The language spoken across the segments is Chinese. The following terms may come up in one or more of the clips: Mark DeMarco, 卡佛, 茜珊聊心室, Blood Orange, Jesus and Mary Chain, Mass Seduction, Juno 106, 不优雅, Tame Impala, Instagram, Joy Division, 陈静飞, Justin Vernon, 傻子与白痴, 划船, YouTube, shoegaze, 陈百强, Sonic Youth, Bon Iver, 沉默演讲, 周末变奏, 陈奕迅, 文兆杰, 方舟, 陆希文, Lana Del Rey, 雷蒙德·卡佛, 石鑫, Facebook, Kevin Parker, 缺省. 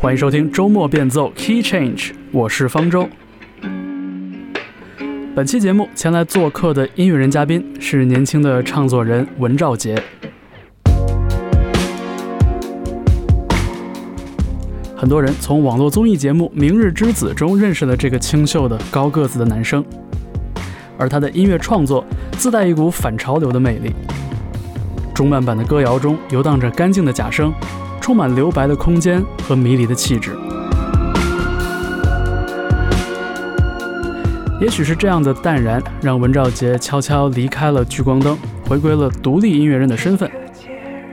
欢迎收听周末变奏 Key Change， 我是方舟。本期节目前来做客的音乐人嘉宾是年轻的唱作人文兆杰。很多人从网络综艺节目《明日之子》中认识了这个清秀的高个子的男生，而他的音乐创作自带一股反潮流的魅力。中慢版的歌谣中游荡着干净的假声，充满留白的空间和迷离的气质。也许是这样的淡然，让文兆杰悄悄离开了聚光灯，回归了独立音乐人的身份，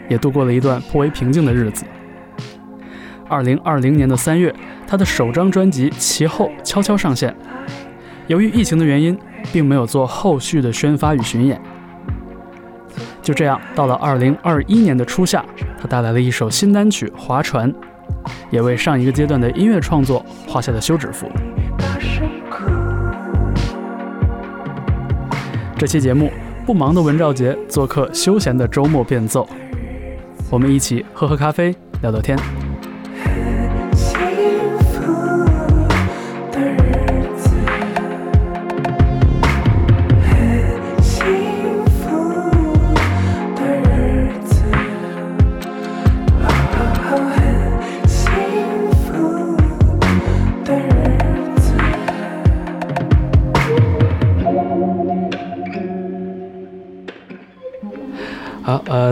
也度过了一段颇为平静的日子。2020年3月，他的首张专辑《其后》悄悄上线。由于疫情的原因，并没有做后续的宣发与巡演。就这样，到了2021年的初夏，他带来了一首新单曲《划船》，也为上一个阶段的音乐创作画下了休止符。这期节目，不忙的文兆杰做客休闲的周末变奏，我们一起喝喝咖啡，聊聊天。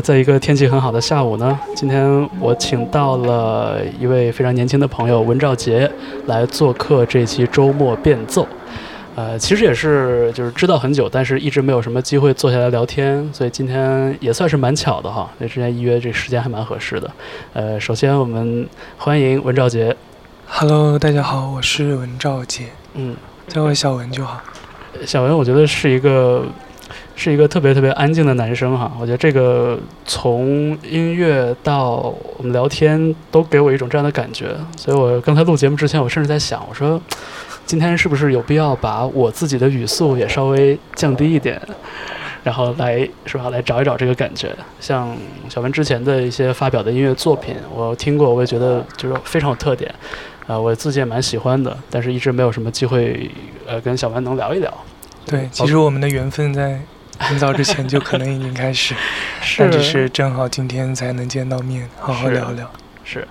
在一个天气很好的下午呢，今天我请到了一位非常年轻的朋友文兆杰来做客这期周末变奏。其实也是就是知道很久，但是一直没有什么机会坐下来聊天，所以今天也算是蛮巧的哈，所以之前预约这个时间还蛮合适的。首先我们欢迎文兆杰。Hello， 大家好，我是文兆杰。叫我小文就好。小文，我觉得是一个特别特别安静的男生哈，我觉得这个从音乐到我们聊天都给我一种这样的感觉，所以我刚才录节目之前，我甚至在想，我说今天是不是有必要把我自己的语速也稍微降低一点，然后来找一找这个感觉。像小文之前的一些发表的音乐作品，我听过，我也觉得就是非常有特点，我自己也蛮喜欢的，但是一直没有什么机会跟小文能聊一聊。对，其实我们的缘分在很早之前就可能已经开始，但只是正好今天才能见到面，好好聊聊。是，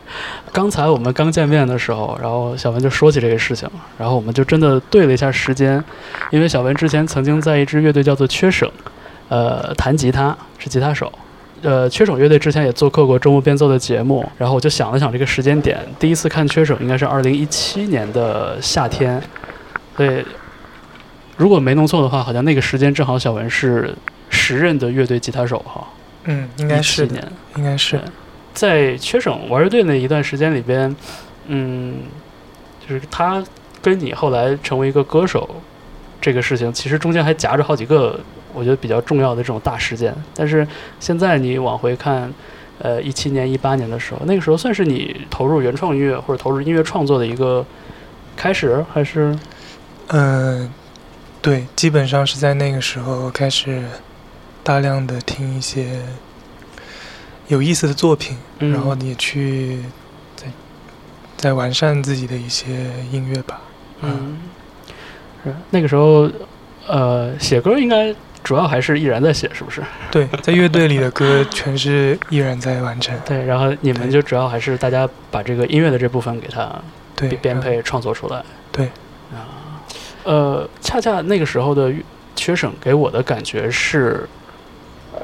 刚才我们刚见面的时候，然后小文就说起这个事情，然后我们就真的对了一下时间，因为小文之前曾经在一支乐队叫做缺省，弹吉他，是吉他手。缺省乐队之前也做客过周末变奏的节目，然后我就想了想这个时间点，第一次看缺省应该是2017年的夏天，所以。如果没弄错的话，好像那个时间正好小文是10任的乐队吉他手哈。应该是17年，应该是在缺省玩乐队那一段时间里边，就是他跟你后来成为一个歌手这个事情，其实中间还夹着好几个我觉得比较重要的这种大事件。但是现在你往回看，17年、18年的时候，那个时候算是你投入原创音乐或者投入音乐创作的一个开始，还是？对，基本上是在那个时候开始大量的听一些有意思的作品，然后你去再完善自己的一些音乐吧。是那个时候，写歌应该主要还是依然在写，是不是？对，在乐队里的歌全是依然在完成。对，然后你们就主要还是大家把这个音乐的这部分给它编配创作出来。对啊。恰恰那个时候的缺省给我的感觉是，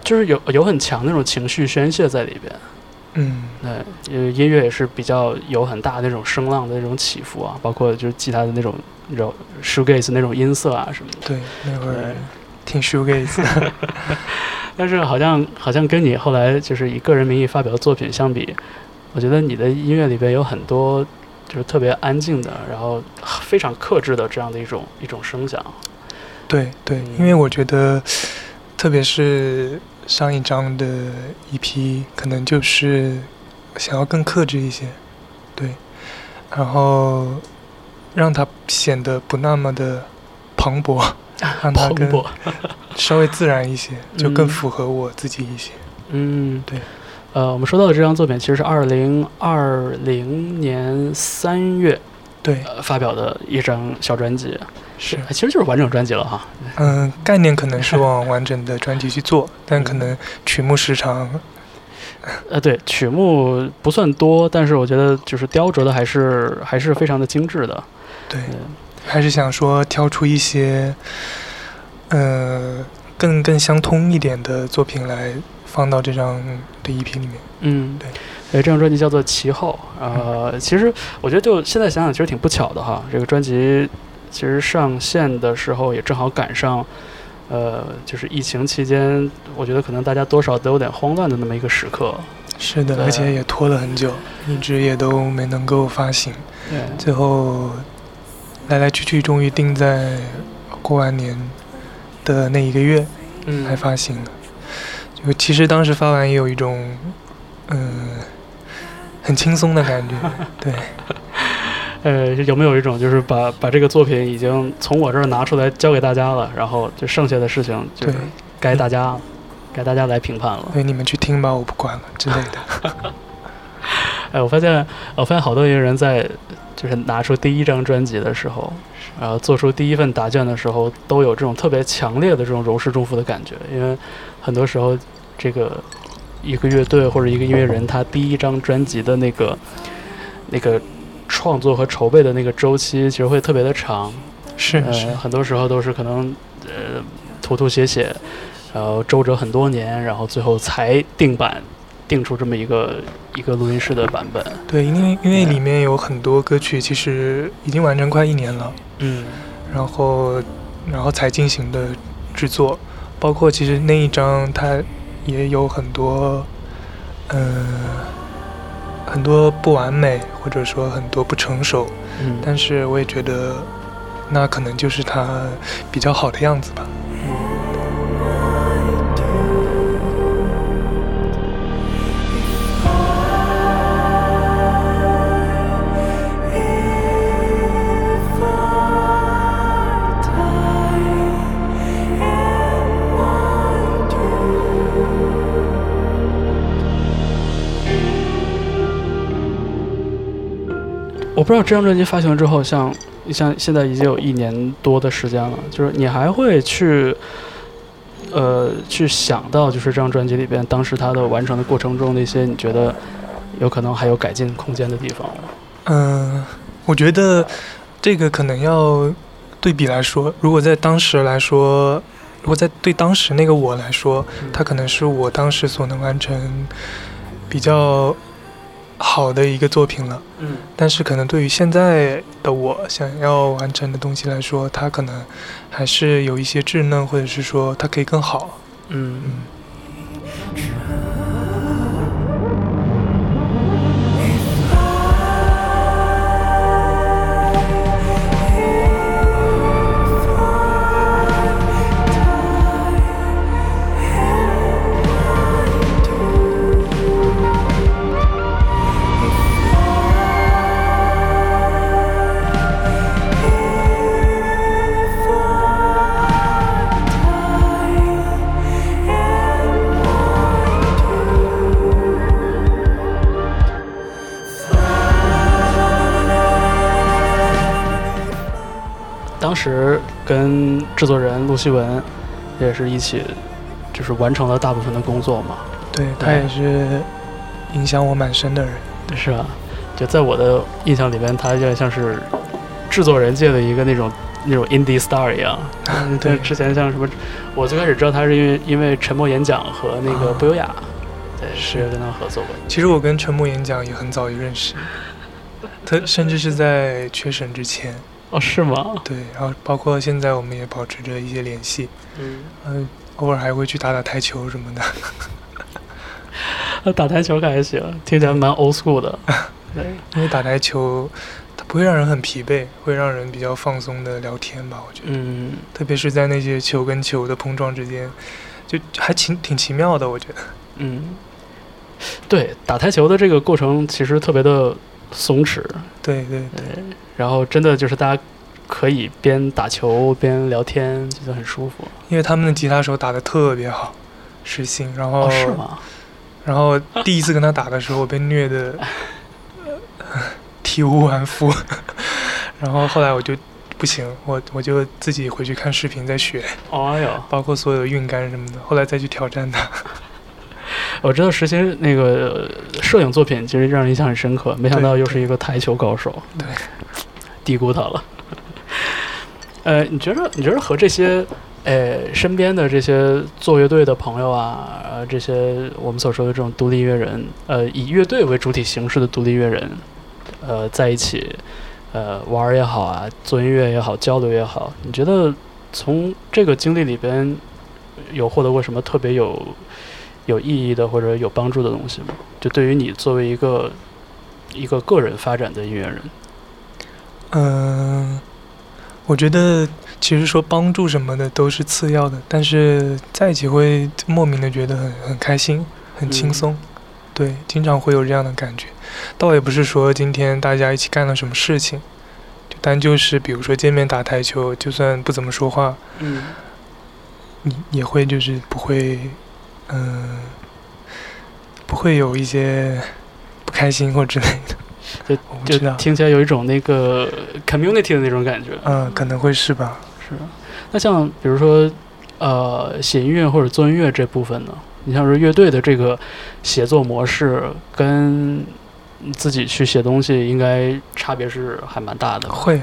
就是有很强那种情绪宣泄在里边。对，音乐也是比较有很大那种声浪的那种起伏啊，包括就是吉他的那种 shoegaze 那种音色啊什么的。对，那会儿听 shoegaze。但是好像跟你后来就是以个人名义发表的作品相比，我觉得你的音乐里边有很多。就是特别安静的，然后非常克制的这样的一种声响。对，因为我觉得，特别是上一张的EP，可能就是想要更克制一些，对，然后让它显得不那么的磅礴，让它更稍微自然一些，就更符合我自己一些。对。我们说到的这张作品其实是2020年3月对、发表的一张小专辑，是其实就是完整专辑了哈。概念可能是往完整的专辑去做，但可能曲目时长。对，曲目不算多，但是我觉得就是雕琢的还是非常的精致的。对，还是想说挑出一些更相通一点的作品来放到这张的EP里面。嗯，对。这张专辑叫做《旗号》，其实我觉得就现在想想，其实挺不巧的哈。这个专辑其实上线的时候也正好赶上，就是疫情期间，我觉得可能大家多少都有点慌乱的那么一个时刻。是的，而且也拖了很久，一直也都没能够发行。对，最后来来去去，终于定在过完年的那一个月来发行了。就其实当时发完也有一种很轻松的感觉，对。有没有一种就是把这个作品已经从我这儿拿出来交给大家了，然后就剩下的事情就是该大家来评判了。对，你们去听吧，我不管了之类的。我发现好多一个人在就是拿出第一张专辑的时候，然后做出第一份答卷的时候，都有这种特别强烈的这种柔氏中伏的感觉，因为很多时候这个。一个乐队或者一个音乐人，他第一张专辑的那个创作和筹备的那个周期，其实会特别的长，是很多时候都是可能涂写，然后周折很多年，然后最后才定版，定出这么一个录音室的版本。对，因为里面有很多歌曲其实已经完成快1年了，嗯，然后才进行的制作，包括其实那一张它。也有很多，很多不完美，或者说很多不成熟，但是我也觉得，那可能就是它比较好的样子吧。我不知道这张专辑发行之后，像现在已经有1年多的时间了，就是你还会去想到，就是这张专辑里边当时它的完成的过程中的一些你觉得有可能还有改进空间的地方吗？我觉得这个可能要对比来说，如果在对当时那个我来说，它可能是我当时所能完成比较。好的一个作品了，但是可能对于现在的我想要完成的东西来说，它可能还是有一些稚嫩，或者是说它可以更好，当时跟制作人陆希文也是一起，就是完成了大部分的工作嘛。对，他也是影响我蛮深的人。是吧？就在我的印象里边，他有点像是制作人界的一个那种 indie star 一样。对，之前像什么，我最开始知道他是因为《沉默演讲》和那个《不优雅》，对，是跟他合作过。其实我跟《沉默演讲》也很早就认识，他甚至是在缺省之前。哦，是吗？对，然后包括现在我们也保持着一些联系，偶尔还会去打台球什么的。打台球还行，听起来蛮 old school 的。对，因为打台球，它不会让人很疲惫，会让人比较放松的聊天吧，我觉得。特别是在那些球跟球的碰撞之间，就还挺奇妙的，我觉得。对，打台球的这个过程其实特别的。松弛，对，然后真的就是大家可以边打球边聊天，觉得很舒服。因为他们的吉他手打得特别好，实心，然后、哦、是吗？然后第一次跟他打的时候，我被虐的体无完肤，然后后来我就不行，我就自己回去看视频再学，哦哟，包括所有的韵杆什么的，后来再去挑战他。我知道石鑫那个摄影作品其实让人印象很深刻，没想到又是一个台球高手，对，低估他了。你觉得和这些身边的这些做乐队的朋友啊，这些我们所说的这种独立乐人，以乐队为主体形式的独立乐人，在一起，玩也好啊，做音乐也好，交流也好，你觉得从这个经历里边有获得过什么特别有意义的或者有帮助的东西吗？就对于你作为一个个人发展的音乐人。我觉得其实说帮助什么的都是次要的，但是在一起会莫名的觉得很开心，很轻松，对，经常会有这样的感觉。倒也不是说今天大家一起干了什么事情，就是比如说见面打台球，就算不怎么说话，你也会就是不会有一些不开心或之类的。就听起来有一种那个 community 的那种感觉。可能会是吧。是。那像比如说写音乐或者做音乐这部分呢，你像是乐队的这个写作模式跟自己去写东西应该差别是还蛮大的。会。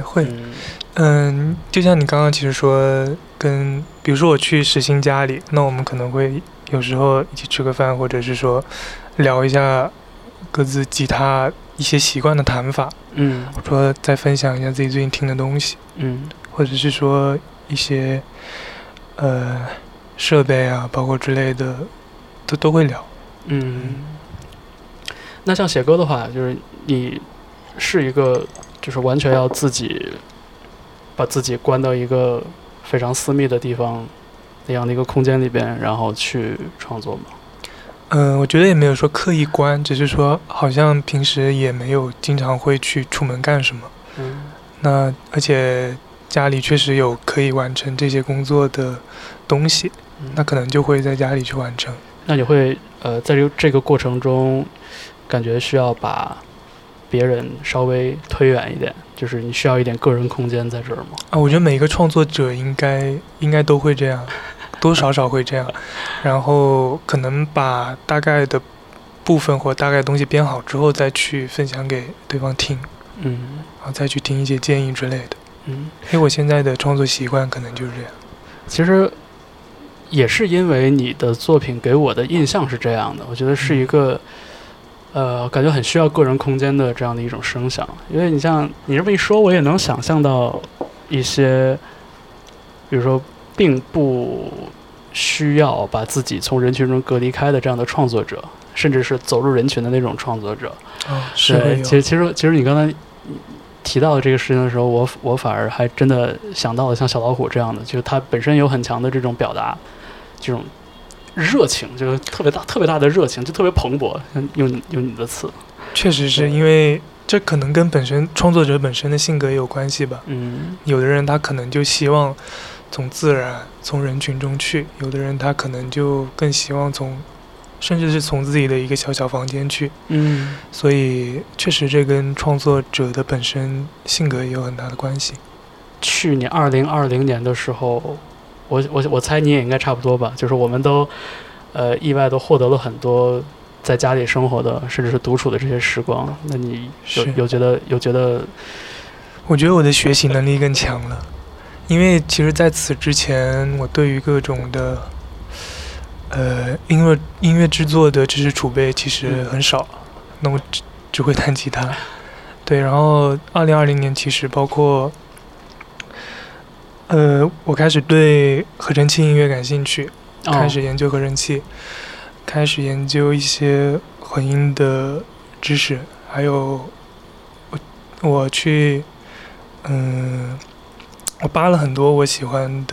就像你刚刚其实说，跟比如说我去石鑫家里，那我们可能会有时候一起吃个饭，或者是说聊一下各自吉他一些习惯的弹法，我说再分享一下自己最近听的东西，或者是说一些设备啊，包括之类的都会聊。那像写歌的话，就是你是一个就是完全要自己把自己关到一个非常私密的地方那样的一个空间里边，然后去创作吗？我觉得也没有说刻意关，只是说好像平时也没有经常会去出门干什么。那而且家里确实有可以完成这些工作的东西，那可能就会在家里去完成。那你会在这个过程中感觉需要把别人稍微推远一点，就是你需要一点个人空间在这儿吗？我觉得每一个创作者应该都会这样，多少会这样，然后可能把大概的部分或大概的东西编好之后再去分享给对方听，然后再去听一些建议之类的。因为我现在的创作习惯可能就是这样。其实也是因为你的作品给我的印象是这样的，我觉得是一个感觉很需要个人空间的这样的一种声响。因为你这么一说，我也能想象到一些，比如说并不需要把自己从人群中隔离开的这样的创作者，甚至是走入人群的那种创作者。是。其实你刚才提到的这个事情的时候，我反而还真的想到了像小老虎这样的，就是他本身有很强的这种表达，这种热情，就是特别大的热情，就特别蓬勃。用你的词，确实是因为这可能跟创作者本身的性格也有关系吧。有的人他可能就希望从自然从人群中去，有的人他可能就更希望甚至是从自己的一个小小房间去。所以确实这跟创作者的本身性格也有很大的关系。去年2020年的时候，我猜你也应该差不多吧，就是我们都意外地获得了很多在家里生活的甚至是独处的这些时光。那你有觉得？我觉得我的学习能力更强了，因为其实在此之前，我对于各种的音乐制作的知识储备其实很少。那我只会弹吉他，对。然后2020年其实包括我开始对合成器音乐感兴趣，开始研究合成器，开始研究一些混音的知识，还有我去我扒了很多我喜欢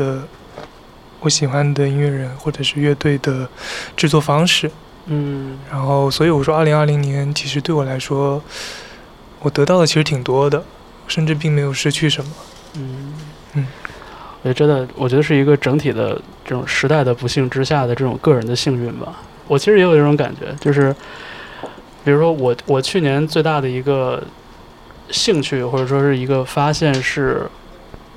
的音乐人或者是乐队的制作方式。然后所以我说2020年其实对我来说我得到的其实挺多的，甚至并没有失去什么。我觉得是一个整体的这种时代的不幸之下的这种个人的幸运吧。我其实也有这种感觉，就是比如说我去年最大的一个兴趣或者说是一个发现是，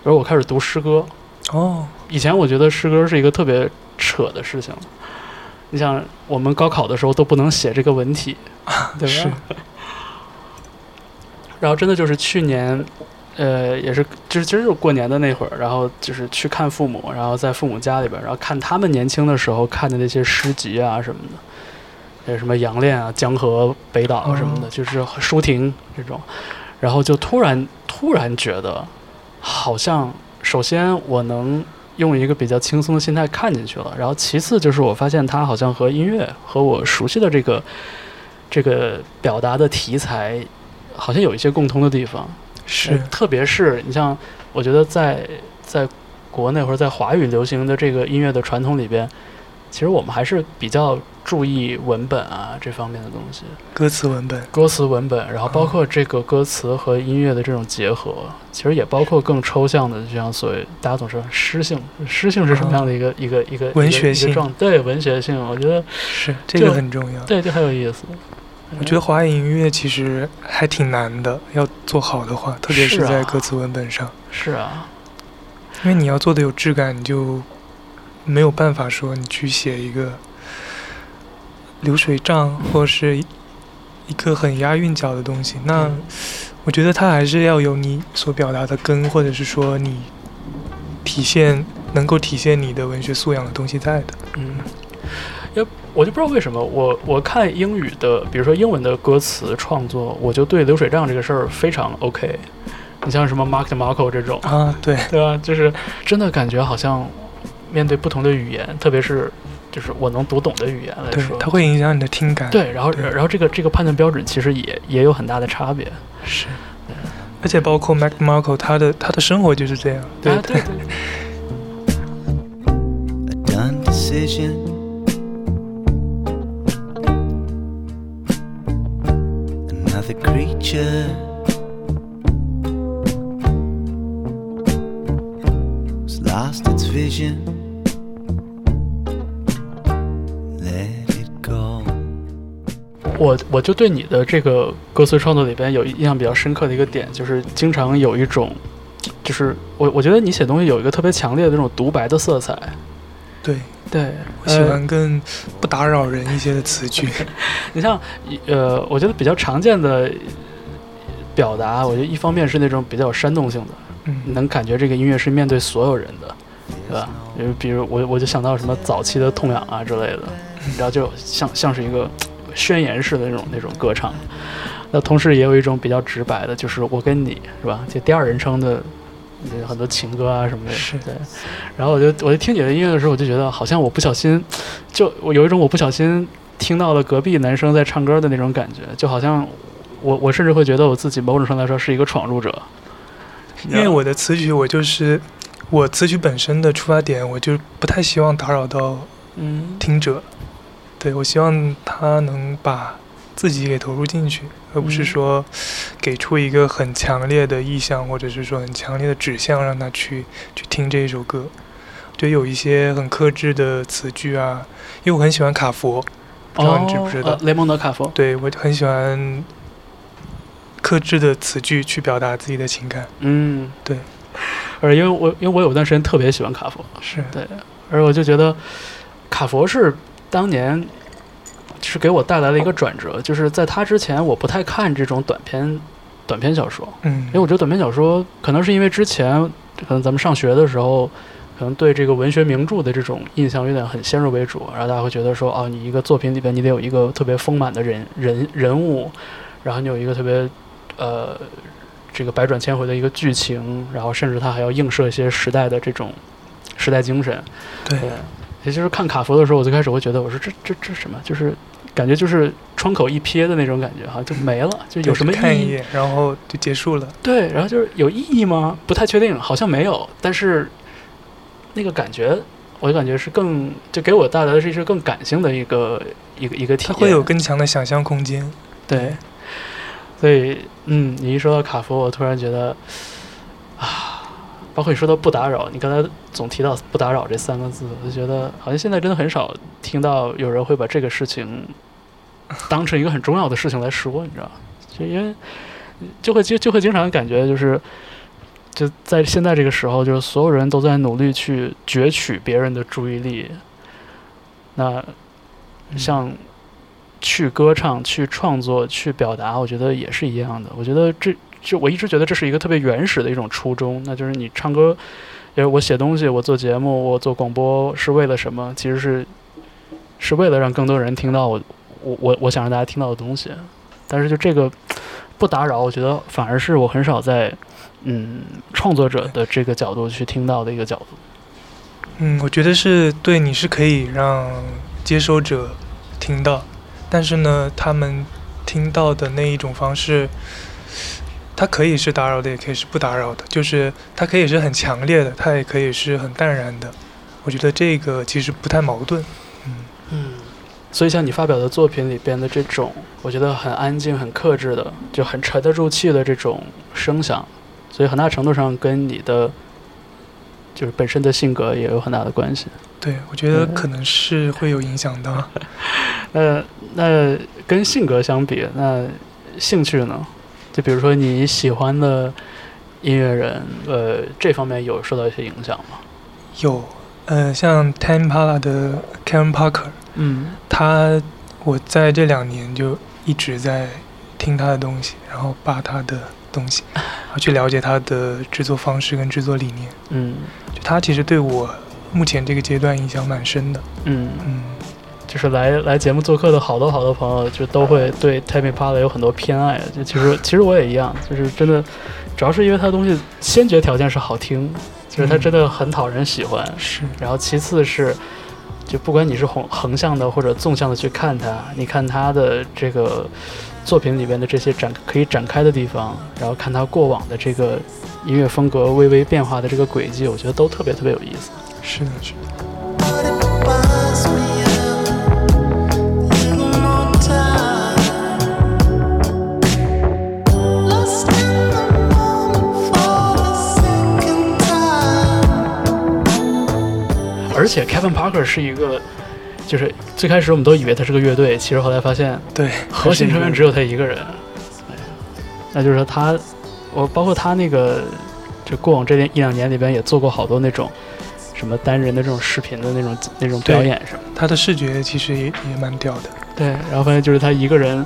比如我开始读诗歌。哦，以前我觉得诗歌是一个特别扯的事情，你想我们高考的时候都不能写这个文体，对吧？然后真的就是去年，也是就是过年的那会儿，然后就是去看父母，然后在父母家里边，然后看他们年轻的时候看的那些诗集啊什么的，什么杨炼啊、江河北岛什么的，就是舒婷这种，然后就突然觉得，好像首先我能用一个比较轻松的心态看进去了，然后其次就是我发现它好像和音乐和我熟悉的这个表达的题材好像有一些共通的地方，是特别是你像我觉得在国内或者在华语流行的这个音乐的传统里边，其实我们还是比较注意文本啊这方面的东西，歌词文本，然后包括这个歌词和音乐的这种结合，其实也包括更抽象的，就像所谓大家总说诗性是什么样的一个文学性，对，文学性，我觉得是这个很重要，对，就很有意思。我觉得华语音乐其实还挺难的，要做好的话，特别是在歌词文本上。是啊，因为你要做的有质感，你就没有办法说你去写一个流水账或是一个很押韵脚的东西。那我觉得它还是要有你所表达的根，或者是说你能够体现你的文学素养的东西在的。嗯。我就不知道为什么我看英语的，比如说英文的歌词创作，我就对流水账这个事儿非常 OK。你像什么 Mark DeMarco 这种啊，对吧？就是真的感觉好像面对不同的语言，特别是就是我能读懂的语言来说，对，它会影响你的听感。对，然后这个判断标准其实也有很大的差别。是，而且包括 Mark DeMarco 他的生活就是这样。对、啊、对。A done decision.The creature has lost its vision. Let it go. 我就对你的这个歌词创作里边有印象比较深刻的一个点，就是经常有一种，就是我觉得你写东西有一个特别强烈的那种独白的色彩。对，我喜欢跟不打扰人一些的词句。你像我觉得比较常见的表达，我觉得一方面是那种比较有煽动性的，你能感觉这个音乐是面对所有人的，对吧？比如我就想到什么早期的痛痒啊之类的，然后就像是一个宣言式的那种歌唱。那同时也有一种比较直白的，就是我跟你，是吧？就第二人称的。很多情歌啊什么的，是对。然后我就听你的音乐的时候，我就觉得好像我不小心，就我有一种我不小心听到了隔壁男生在唱歌的那种感觉，就好像我甚至会觉得我自己某种程度来说是一个闯入者，因为我的词曲我词曲本身的出发点，我就不太希望打扰到听者，对，我希望他能把自己给投入进去，而不是说给出一个很强烈的意向，或者是说很强烈的指向，让他去听这一首歌。就有一些很克制的词句啊，因为我很喜欢卡佛，不知道你知不知道？雷蒙德·卡佛。对，我很喜欢克制的词句去表达自己的情感。嗯，对。而因为我有段时间特别喜欢卡佛，是对，而我就觉得卡佛是当年。是给我带来了一个转折，就是在他之前我不太看这种短篇小说，因为我觉得短篇小说可能是因为之前可能咱们上学的时候，可能对这个文学名著的这种印象有点很先入为主，然后大家会觉得说哦，你一个作品里边你得有一个特别丰满的人物，然后你有一个特别这个百转千回的一个剧情，然后甚至它还要映射一些时代的这种时代精神，对。也就是看卡佛的时候，我最开始会觉得，我说这什么，就是感觉就是窗口一瞥的那种感觉哈，就没了，就有什么意义？看一眼，然后就结束了。对，然后就是有意义吗？不太确定，好像没有。但是那个感觉，我感觉是更，就给我带来的是一个更感性的一个体验。它会有更强的想象空间。对，所以你一说到卡佛，我突然觉得啊，包括你说的不打扰，你刚才总提到不打扰这三个字，我就觉得好像现在真的很少听到有人会把这个事情当成一个很重要的事情来说，你知道，就因为就会经常感觉就是就在现在这个时候，就是所有人都在努力去攫取别人的注意力，那像去歌唱、去创作、去表达，我觉得也是一样的。我觉得这我一直觉得这是一个特别原始的一种初衷，那就是你唱歌，就是我写东西，我做节目，我做广播是为了什么？其实是为了让更多人听到我想让大家听到的东西。但是就这个不打扰，我觉得反而是我很少在创作者的这个角度去听到的一个角度。我觉得是对，你是可以让接收者听到，但是呢，他们听到的那一种方式，它可以是打扰的，也可以是不打扰的，就是它可以是很强烈的，它也可以是很淡然的。我觉得这个其实不太矛盾。所以像你发表的作品里边的这种，我觉得很安静、很克制的，就很沉得住气的这种声响，所以很大程度上跟你的就是本身的性格也有很大的关系。对，我觉得可能是会有影响的。那跟性格相比，那兴趣呢？就比如说你喜欢的音乐人，这方面有受到一些影响吗？有，像 Tame Impala 的 Kevin Parker， 我在这2年就一直在听他的东西，然后扒他的东西，然后去了解他的制作方式跟制作理念。就他其实对我目前这个阶段影响蛮深的。就是来节目做客的好多朋友，就都会对 Tame Impala 有很多偏爱。就其实我也一样，就是真的，主要是因为他的东西先决条件是好听，就是他真的很讨人喜欢。是。然后其次是，就不管你是横向的或者纵向的去看他，你看他的这个作品里边的这些可以展开的地方，然后看他过往的这个音乐风格微微变化的这个轨迹，我觉得都特别有意思。是的，是的。而且 Kevin Parker 是一个，就是最开始我们都以为他是个乐队，其实后来发现，对，核心成员只有他一个人。那就是说他，我包括他那个，就过往这1-2年里边也做过好多那种什么单人的这种视频的那种表演什么。他的视觉其实也蛮屌的。对，然后发现就是他一个人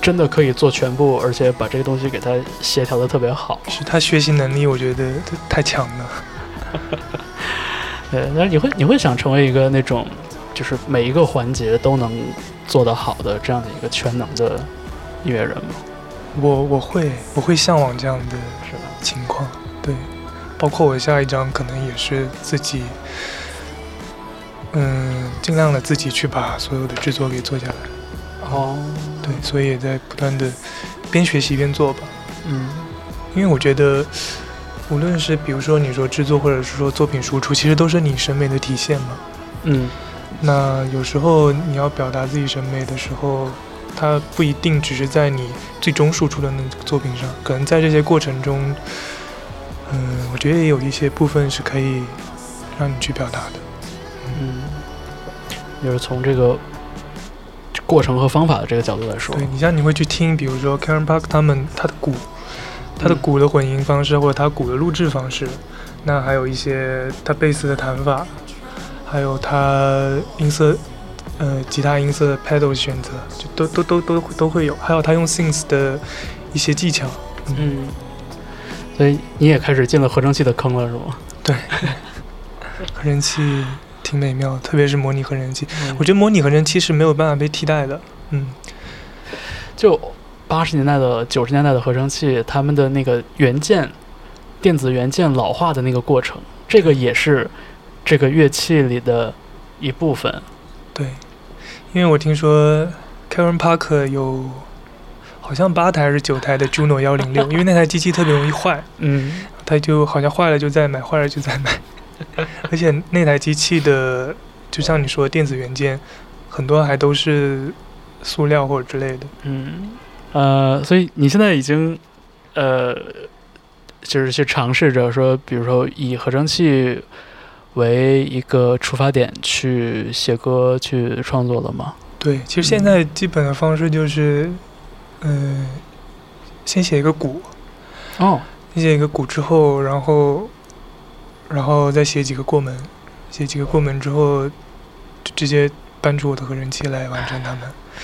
真的可以做全部，而且把这个东西给他协调的特别好。是他学习能力，我觉得太强了。对，但是你会想成为一个那种，就是每一个环节都能做得好的这样的一个全能的音乐人吗？我会向往这样的情况，对，包括我下一张可能也是自己，尽量的自己去把所有的制作给做下来。对，所以也在不断的边学习边做吧。因为我觉得，无论是比如说你说制作，或者是说作品输出，其实都是你审美的体现嘛。那有时候你要表达自己审美的时候，它不一定只是在你最终输出的那个作品上，可能在这些过程中，我觉得也有一些部分是可以让你去表达的。就是从这个过程和方法的这个角度来说，对，你像你会去听，比如说 Karen Park 他的鼓。他的鼓的混音方式，或者他鼓的录制方式，那还有一些他贝斯的弹法，还有他音色，吉他音色 pedal 的选择，就都会有。还有他用 synth 的一些技巧。所以你也开始进了合成器的坑了，是吗？对，合成器挺美妙的，特别是模拟合成器。我觉得模拟合成器是没有办法被替代的。就80年代的、90年代的合成器，他们的那个元件、电子元件老化的那个过程，这个也是这个乐器里的一部分。对，因为我听说 Kevin Parker 有好像8台还是9台的 Juno 106，因为那台机器特别容易坏。他就好像坏了就再买，坏了就再买。而且那台机器的，就像你说，电子元件很多还都是塑料或者之类的。所以你现在已经就是去尝试着说，比如说以合成器为一个出发点去写歌去创作了吗？对，其实现在基本的方式就是先写一个鼓，哦，先写一个鼓之后，然后再写几个过门，写几个过门之后就直接搬出我的合成器来完成它们。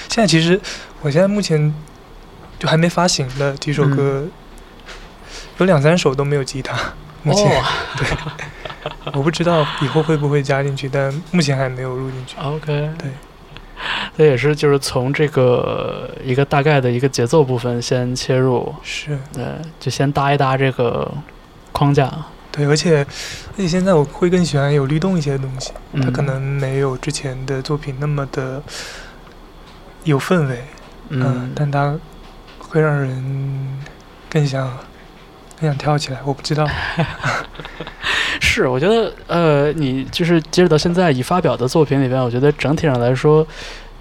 现在其实我现在目前就还没发行的几首歌，有2-3首都没有吉他，目前，哦，对。我不知道以后会不会加进去，但目前还没有入进去。 OK， 对，这也是就是从这个一个大概的一个节奏部分先切入，是，对，就先搭一搭这个框架。对，而且现在我会更喜欢有律动一些的东西，它可能没有之前的作品那么的有氛围，但它会让人更想跳起来，我不知道。是，我觉得你就是截止到现在已发表的作品里边，我觉得整体上来说，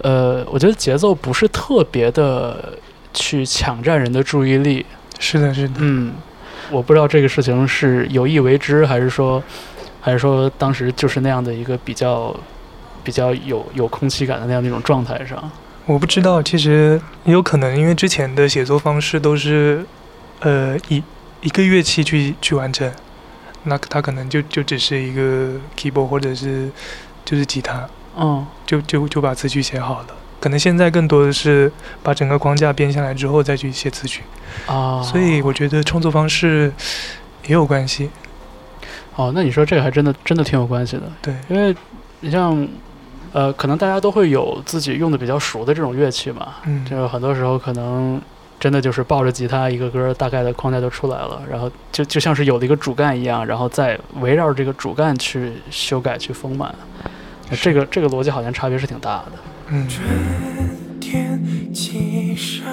我觉得节奏不是特别的去抢占人的注意力。是的，是的。嗯，我不知道这个事情是有意为之，还是说当时就是那样的一个比较有空气感的那样的一种状态上。我不知道，其实也有可能，因为之前的写作方式都是以一个乐器去完成，那它可能就只是一个 keyboard 或者是就是吉他，就把词曲写好了。可能现在更多的是把整个框架编下来之后再去写词曲啊，所以我觉得创作方式也有关系。哦，那你说这个还真的挺有关系的。对，因为你像可能大家都会有自己用的比较熟的这种乐器嘛，就很多时候可能真的就是抱着吉他一个歌大概的框架就出来了，然后就像是有了一个主干一样，然后再围绕着这个主干去修改去丰满，这个逻辑好像差别是挺大的。春天寄生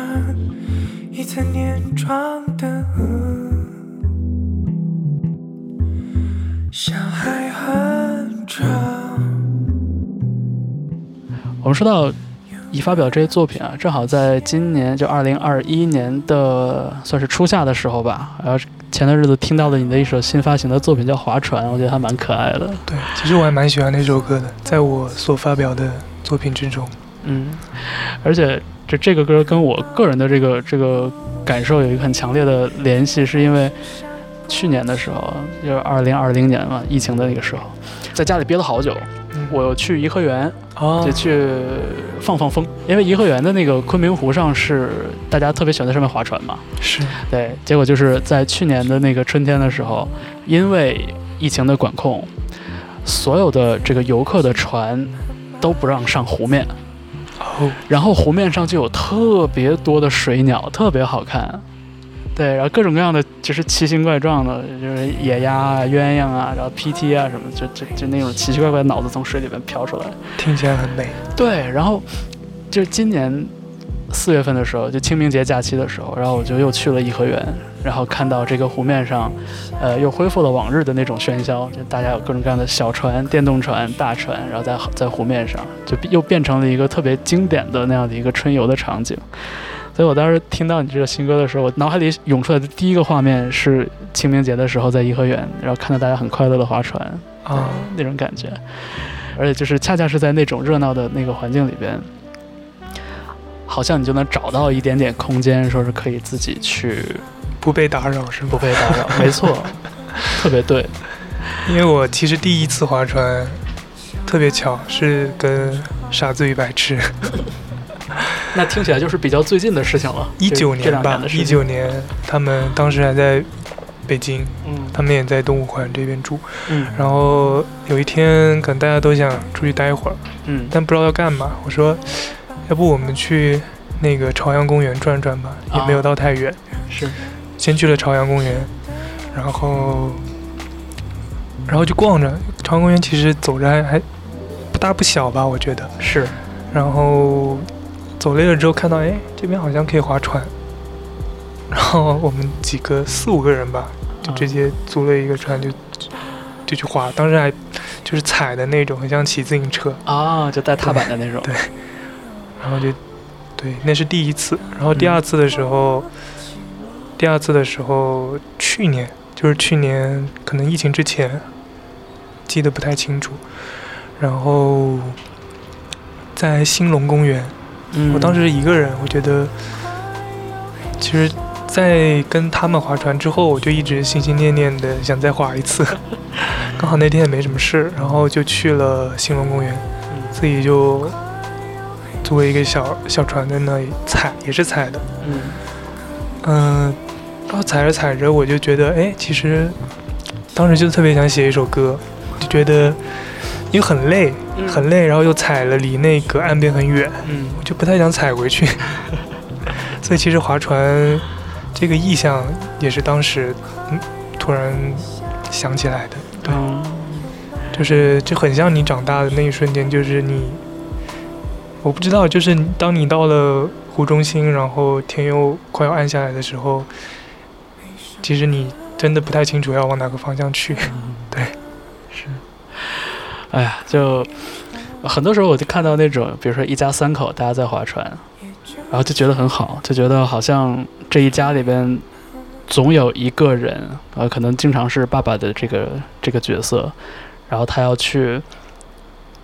一层年妆的小孩很吵。我们说到已发表这些作品啊，正好在今年就2021年的算是初夏的时候吧，然后前段日子听到了你的一首新发行的作品叫《划船》，我觉得还蛮可爱的。对，其实我还蛮喜欢那首歌的，在我所发表的作品之中。而且这个歌跟我个人的这个感受有一个很强烈的联系，是因为去年的时候，就是2020年嘛，疫情的那个时候，在家里憋了好久。我去颐和园，就去放风，因为颐和园的那个昆明湖上是大家特别喜欢在上面划船嘛。是，对。结果就是在去年的那个春天的时候，因为疫情的管控，所有的这个游客的船都不让上湖面，然后湖面上就有特别多的水鸟，特别好看。对，然后各种各样的就是奇形怪状的，就是野鸭啊、鸳鸯啊，然后 PT 啊什么，就那种奇奇怪怪的脑子从水里面飘出来，听起来很美。对，然后就是今年4月份的时候，就清明节假期的时候，然后我就又去了颐和园，然后看到这个湖面上，又恢复了往日的那种喧嚣，就大家有各种各样的小船、电动船、大船，然后在湖面上，就又变成了一个特别经典的那样的一个春游的场景。所以我当时听到你这个新歌的时候，我脑海里涌出来的第一个画面是清明节的时候在颐和园，然后看到大家很快乐的划船啊，那种感觉。而且就是恰恰是在那种热闹的那个环境里边，好像你就能找到一点点空间，说是可以自己去不被打扰，是吗？不被打扰，没错，特别对。因为我其实第一次划船特别巧，是跟《傻子与白痴》。那听起来就是比较最近的事情了，19年吧，19年，他们当时还在北京，他们也在东五环这边住，然后有一天可能大家都想出去待一会儿，但不知道要干嘛，我说，要不我们去那个朝阳公园转转吧，也没有到太远，是，先去了朝阳公园，然后就逛着，朝阳公园其实走着还不大不小吧，我觉得是，然后。走累了之后看到，哎，这边好像可以划船，然后我们几个4-5个人吧，就直接租了一个船就去划，当时还就是踩的那种，很像骑自行车啊，就带踏板的那种。对，然后就对，那是第一次。然后第2次的时候，第二次的时候，去年可能疫情之前，记得不太清楚。然后在兴隆公园，我当时是一个人，我觉得其实在跟他们划船之后，我就一直心心念念的想再划一次。刚好那天也没什么事，然后就去了兴隆公园，自己就作为一个小船在那里踩，也是踩的。然后踩着踩着，我就觉得，哎，其实当时就特别想写一首歌，就觉得因为很累，然后又踩了离那个岸边很远，我就不太想踩回去。所以其实划船这个意象也是当时突然想起来的。对，就是就很像你长大的那一瞬间，就是你，我不知道，就是当你到了湖中心，然后天又快要暗下来的时候，其实你真的不太清楚要往哪个方向去。对，是。哎呀，就很多时候我就看到那种，比如说一家三口大家在划船，然后就觉得很好，就觉得好像这一家里边总有一个人，可能经常是爸爸的这个角色，然后他要去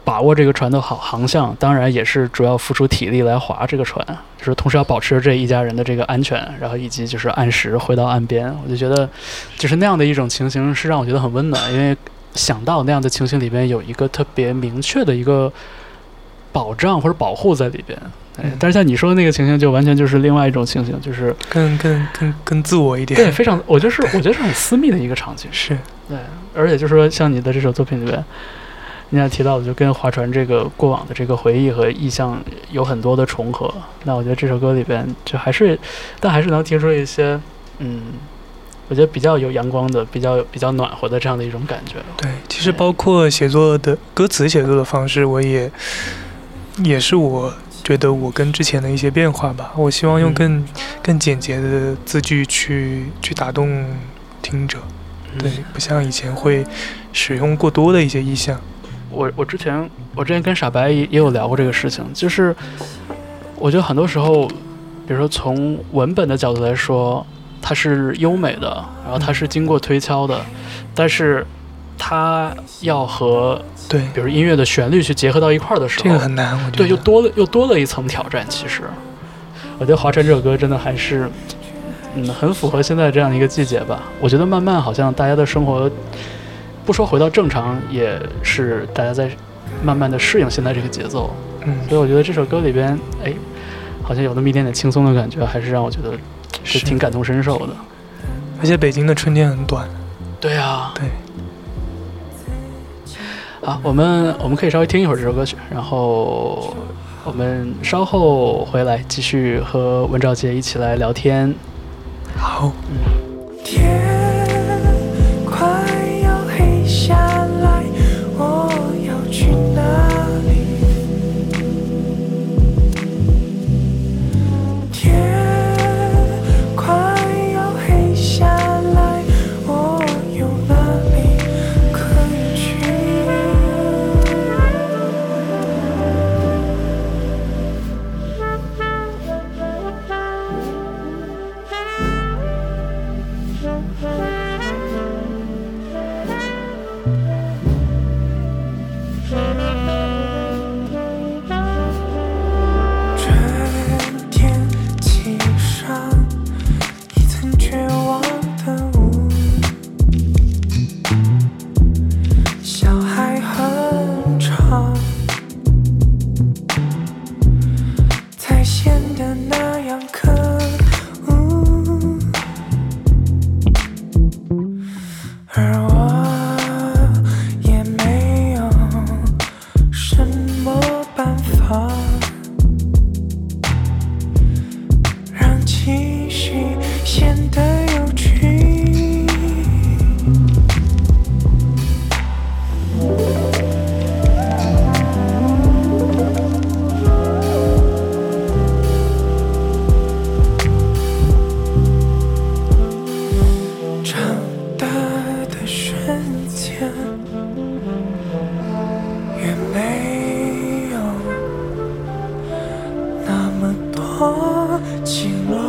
把握这个船的好航向，当然也是主要付出体力来划这个船，就是同时要保持这一家人的这个安全，然后以及就是按时回到岸边。我就觉得就是那样的一种情形是让我觉得很温暖，因为想到那样的情形里边有一个特别明确的一个保障或者保护在里边。但是像你说的那个情形就完全就是另外一种情形，就是更自我一点。对，非常，我觉得是很私密的一个场景。是，对，而且就是说像你的这首作品里边，人家提到的就跟划船这个过往的这个回忆和意象有很多的重合。那我觉得这首歌里边就还是，但还是能听出一些我觉得比较有阳光的、比较暖和的这样的一种感觉。对，其实包括写作的歌词写作的方式，我也是我觉得我跟之前的一些变化吧。我希望用更简洁的字句去打动听者。对，不像以前会使用过多的一些意象。我之前跟傻白也有聊过这个事情，就是我觉得很多时候，比如说从文本的角度来说，它是优美的，然后它是经过推敲的，但是它要和对，比如音乐的旋律去结合到一块儿的时候，这个很难，我觉得对，又多了一层挑战。其实，我觉得《划船》这首歌真的还是，很符合现在这样一个季节吧。我觉得慢慢好像大家的生活，不说回到正常，也是大家在慢慢的适应现在这个节奏。所以我觉得这首歌里边，哎，好像有那么一点点轻松的感觉，还是让我觉得是挺感同身受的。而且北京的春天很短。对啊，对。好，我们可以稍微听一会儿这首歌曲，然后我们稍后回来继续和文兆杰一起来聊天。好。天快要黑下来，我要去哪？没有那么多起落。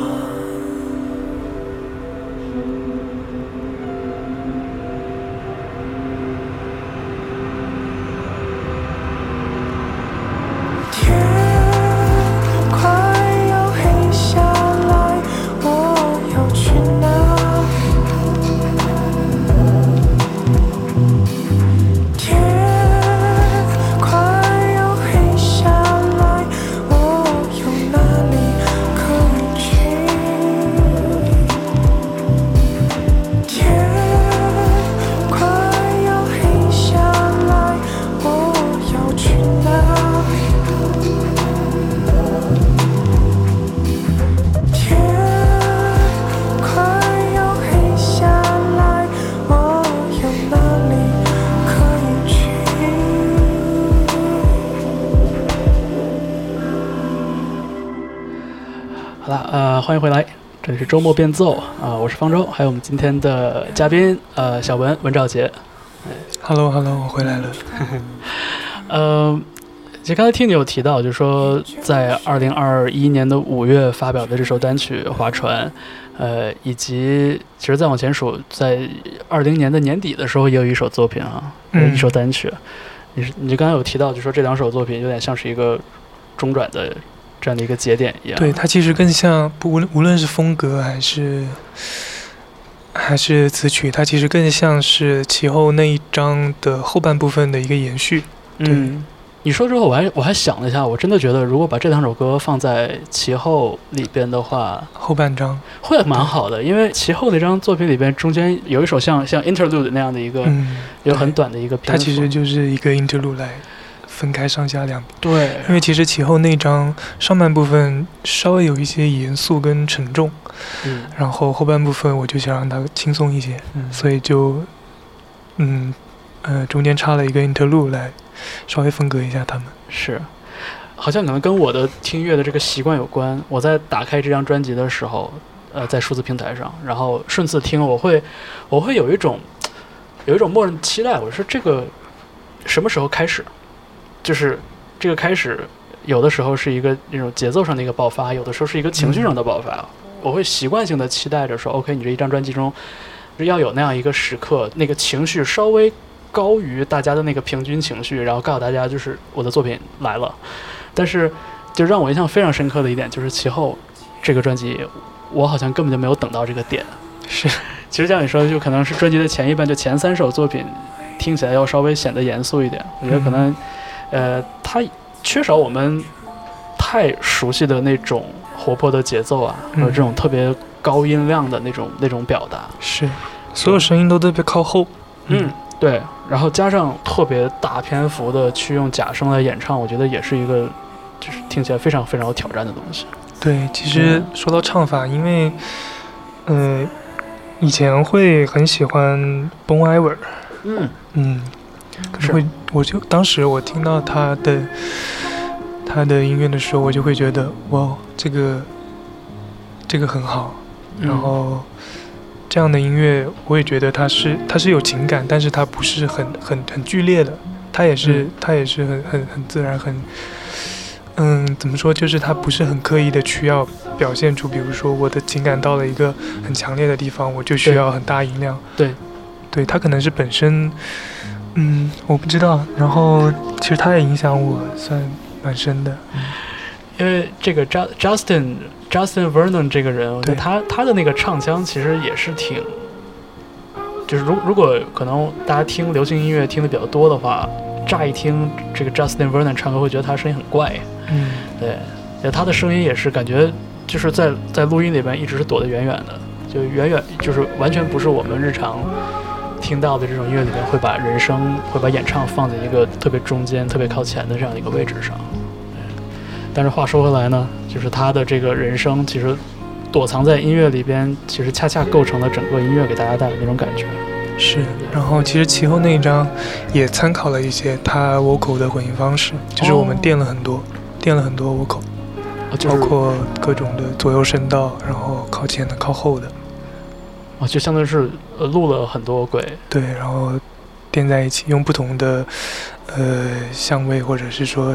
欢迎回来，这里是周末变奏我是方舟，还有我们今天的嘉宾小文文兆杰。Hello， 我回来了。其实刚才听你有提到，就是说在2021年的5月发表的这首单曲《划船》，以及其实再往前数，在20年的年底的时候也有一首作品一首单曲。你刚才有提到，就是说这两首作品有点像是一个中转的这样的一个节点一样。对，它其实更像无论是风格还是词曲，它其实更像是其后那一章的后半部分的一个延续。对，你说之后我还想了一下，我真的觉得如果把这两首歌放在其后里边的话，后半章会蛮好的，因为其后那张作品里边中间有一首像 interlude 那样的一个有很短的一个篇幅，它其实就是一个 interlude 来分开上下两边。对，因为其实其后那张上半部分稍微有一些严肃跟沉重，然后后半部分我就想让它轻松一些，所以就中间插了一个 interlude 来稍微分隔一下他们。是，好像可能跟我的听乐的这个习惯有关。我在打开这张专辑的时候，在数字平台上，然后顺次听，我会有一种默认期待，我说这个什么时候开始？就是这个开始，有的时候是一个那种节奏上的一个爆发，有的时候是一个情绪上的爆发。我会习惯性的期待着说 ，OK， 你这一张专辑中要有那样一个时刻，那个情绪稍微高于大家的那个平均情绪，然后告诉大家就是我的作品来了。但是就让我印象非常深刻的一点就是其后这个专辑，我好像根本就没有等到这个点。是，其实像你说的，就可能是专辑的前一半，就前三首作品听起来要稍微显得严肃一点。我觉得可能它缺少我们太熟悉的那种活泼的节奏还有这种特别高音量的那种表达。是，所有声音都特别靠后。对，然后加上特别大篇幅的去用假声来演唱，我觉得也是一个就是听起来非常非常有挑战的东西。对，其实说到唱法，因为以前会很喜欢 Bon Iver。可是我听到他的音乐的时候，我就会觉得哇，这个很好。然后这样的音乐，我也觉得它是有情感，但是它不是很剧烈的，它也是很自然，怎么说，就是它不是很刻意的需要表现出，比如说我的情感到了一个很强烈的地方，我就需要很大音量。对，它可能是本身。我不知道。然后其实他也影响我算蛮深的，因为这个 Justin Vernon 这个人，我觉得他的那个唱腔其实也是挺，就是如果可能大家听流行音乐听的比较多的话，乍一听这个 Justin Vernon 唱歌会觉得他声音很怪。对，他的声音也是感觉就是在录音里边一直是躲得远远的，就远远就是完全不是我们日常听到的这种音乐里面会把人声会把演唱放在一个特别中间特别靠前的这样的一个位置上。但是话说回来呢，就是他的这个人声其实躲藏在音乐里边，其实恰恰构成了整个音乐给大家带来那种感觉。是，然后其实其后那一张也参考了一些他 vocal 的混音方式，就是我们垫了很多 vocal，包括各种的左右声道，然后靠前的靠后的，就相当于是录了很多轨。对，然后垫在一起，用不同的相位或者是说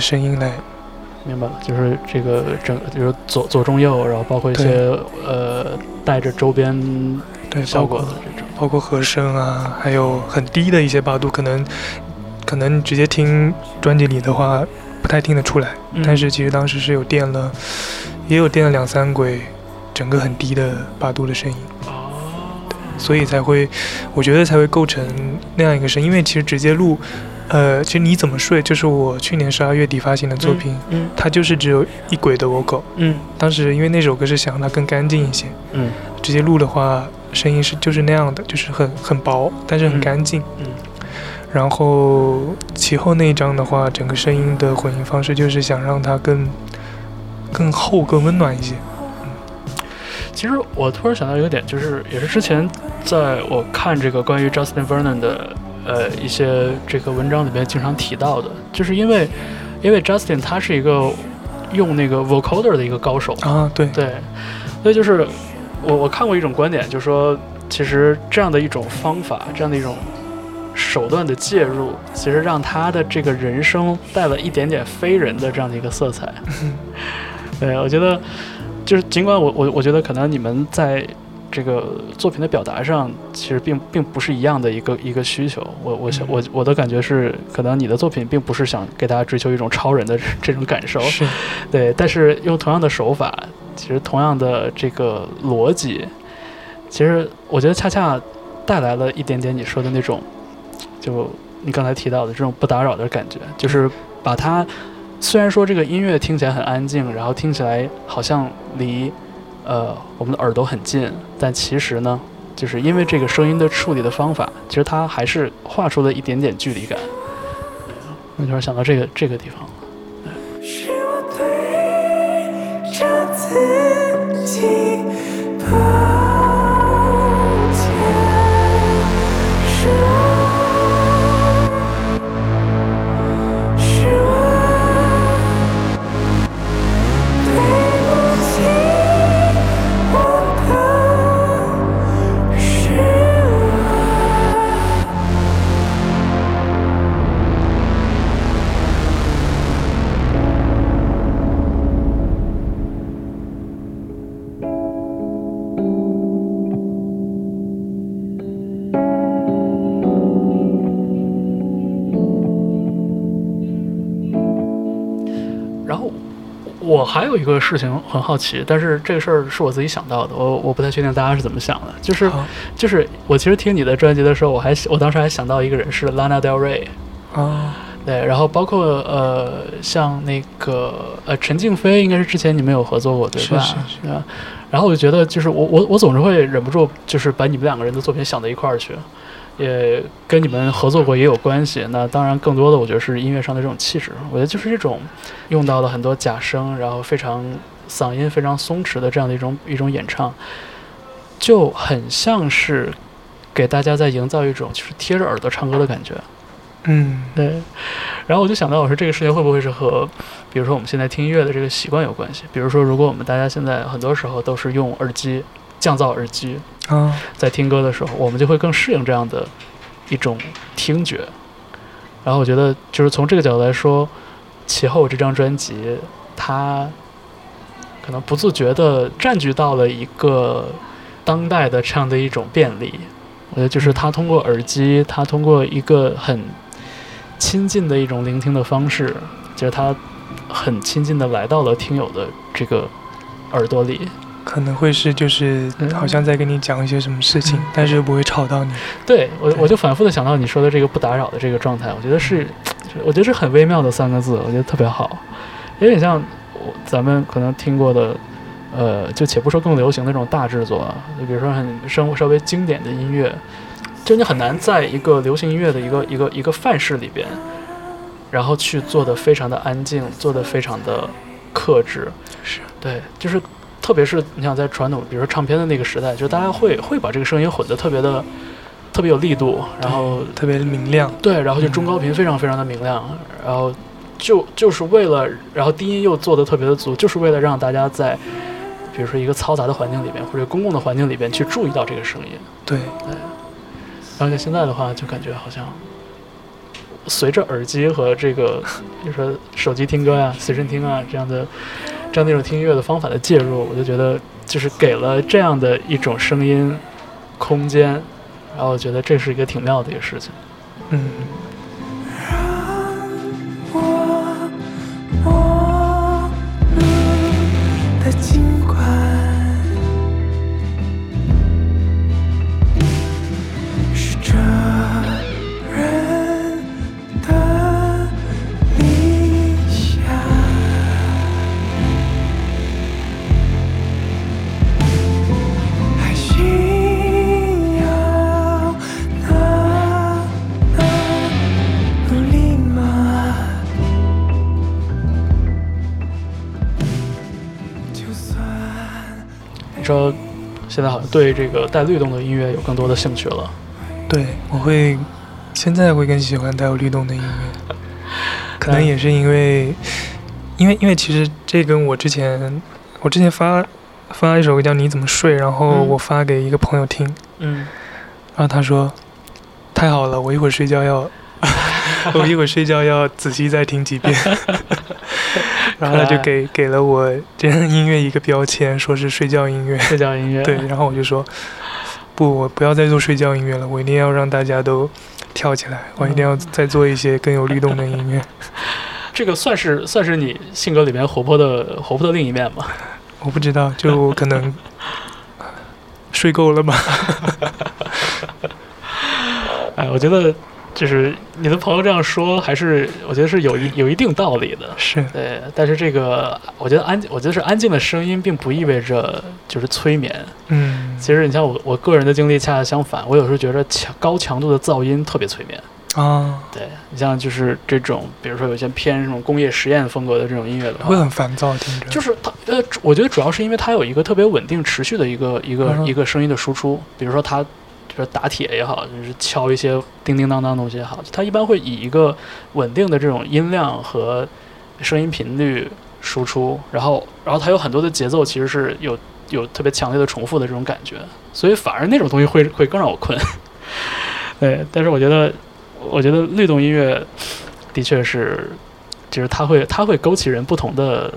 声音来。明白了，就是这个就是左中右，然后包括一些带着周边效果的这种，包括和声还有很低的一些八度，可能直接听专辑里的话不太听得出来，但是其实当时是也有垫了2-3轨。整个很低的八度的声音，所以我觉得才会构成那样一个声音。因为其实直接录，其实你怎么睡，就是我去年12月底发行的作品，它就是只有一轨的 vocal。当时因为那首歌是想让它更干净一些，直接录的话，声音就是那样的，就是很薄，但是很干净。然后其后那一张的话，整个声音的混音方式就是想让它更厚、更温暖一些。其实我突然想到一个点，就是也是之前在我看这个关于 Justin Vernon 的一些这个文章里面经常提到的，就是因为Justin 他是一个用那个 vocoder 的一个高手啊，对对，所以就是我看过一种观点，就是说其实这样的一种方法，这样的一种手段的介入，其实让他的这个人生带了一点点非人的这样的一个色彩。对，我觉得就是尽管我觉得可能你们在这个作品的表达上其实并不是一样的一个需求，我的感觉是可能你的作品并不是想给大家追求一种超人的这种感受，是对，但是用同样的手法，其实同样的这个逻辑，其实我觉得恰恰带来了一点点你说的那种，就你刚才提到的这种不打扰的感觉，就是把它虽然说这个音乐听起来很安静，然后听起来好像离我们的耳朵很近，但其实呢就是因为这个声音的处理的方法，其实它还是画出了一点点距离感。我突然想到这个地方了。还有一个事情很好奇，但是这个事儿是我自己想到的，我不太确定大家是怎么想的，就是我其实听你的专辑的时候，我当时还想到一个人是 Lana Del Rey 啊，对，然后包括像那个陈静飞，应该是之前你们有合作过对吧？是吧？然后我就觉得就是我总是会忍不住就是把你们两个人的作品想到一块儿去，也跟你们合作过也有关系。那当然更多的我觉得是音乐上的这种气质，我觉得就是这种用到了很多假声，然后非常嗓音非常松弛的这样的一种演唱，就很像是给大家在营造一种就是贴着耳朵唱歌的感觉。嗯，对。然后我就想到，我说这个事情会不会是和比如说我们现在听音乐的这个习惯有关系，比如说如果我们大家现在很多时候都是用耳机，降噪耳机啊，在听歌的时候，我们就会更适应这样的一种听觉。然后我觉得，就是从这个角度来说，其后这张专辑，它可能不自觉地占据到了一个当代的这样的一种便利。我觉得，就是它通过耳机，它通过一个很亲近的一种聆听的方式，就是它很亲近地来到了听友的这个耳朵里。可能会是就是好像在跟你讲一些什么事情，但是又不会吵到你。对，我就反复的想到你说的这个不打扰的这个状态，我觉得是很微妙的三个字，我觉得特别好，有点像咱们可能听过的，就且不说更流行的那种大制作，就比如说很生活稍微经典的音乐，就你很难在一个流行音乐的一个范式里边，然后去做的非常的安静，做的非常的克制。是对，就是。特别是你想在传统，比如说唱片的那个时代，就大家会把这个声音混得特别有力度，然后特别明亮，对，然后就中高频非常非常的明亮，然后就是为了，然后低音又做得特别的足，就是为了让大家在比如说一个嘈杂的环境里边或者公共的环境里边去注意到这个声音。对。然后像现在的话，就感觉好像随着耳机和这个比如说手机听歌啊、随身听啊这样的一种听音乐的方法的介入，我就觉得就是给了这样的一种声音空间，然后我觉得这是一个挺妙的一个事情。嗯。说现在好像对这个带律动的音乐有更多的兴趣了。对，我会现在会更喜欢带有律动的音乐，可能也是因为因为其实这跟我之前发一首歌叫你怎么睡，然后我发给一个朋友听，嗯，然后他说太好了，我一会儿睡觉要仔细再听几遍，然后他就给了我这样音乐一个标签，说是睡觉音乐，对，然后我就说不，我不要再做睡觉音乐了，我一定要让大家都跳起来，我一定要再做一些更有律动的音乐。这个算是你性格里面活泼的另一面吗？我不知道，就可能睡够了吧。哎，我觉得就是你的朋友这样说，还是我觉得是有一定道理的。是，对。但是这个，我觉得是安静的声音，并不意味着就是催眠。嗯。其实你像我个人的经历恰恰相反，我有时候觉得高强度的噪音特别催眠。啊，对，你像就是这种，比如说有些偏这种工业实验风格的这种音乐的话，会很烦躁，听着。就是它，我觉得主要是因为它有一个特别稳定持续的一个声音的输出，比如说它就是打铁也好，就是敲一些叮叮当当的东西也好，它一般会以一个稳定的这种音量和声音频率输出，然后它有很多的节奏，其实是有特别强烈的重复的这种感觉，所以反而那种东西会更让我困。对，但是我觉得律动音乐的确是，就是它会勾起人不同的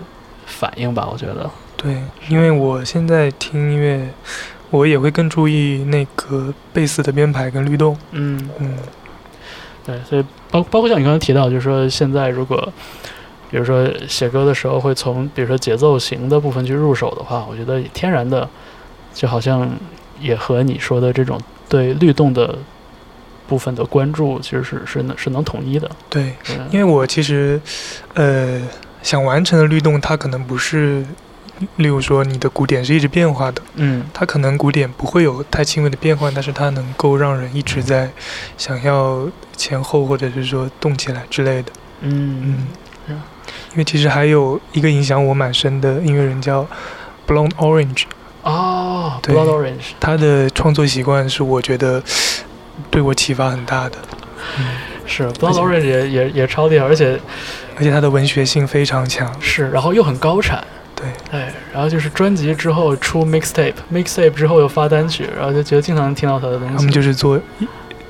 反应吧，我觉得。对，因为我现在听音乐，我也会更注意那个贝斯的编排跟律动。嗯嗯，对，所以包括像你刚才提到，就是说现在如果比如说写歌的时候会从比如说节奏型的部分去入手的话，我觉得天然的就好像也和你说的这种对律动的部分的关注其实是能统一的。对，因为我其实想完成的律动，它可能不是，例如说你的鼓点是一直变化的，嗯，它可能鼓点不会有太轻微的变化，但是它能够让人一直在想要前后或者是说动起来之类的。嗯嗯，因为其实还有一个影响我蛮深的音乐人叫 Blood Orange。哦， Blood Orange， 他的创作习惯是我觉得对我启发很大的。嗯，是 Blood Orange 也超厉害，而且他的文学性非常强，是，然后又很高产，对，哎，然后就是专辑之后出 mixtape 之后又发单曲，然后就觉得经常听到他的东西。他们就是做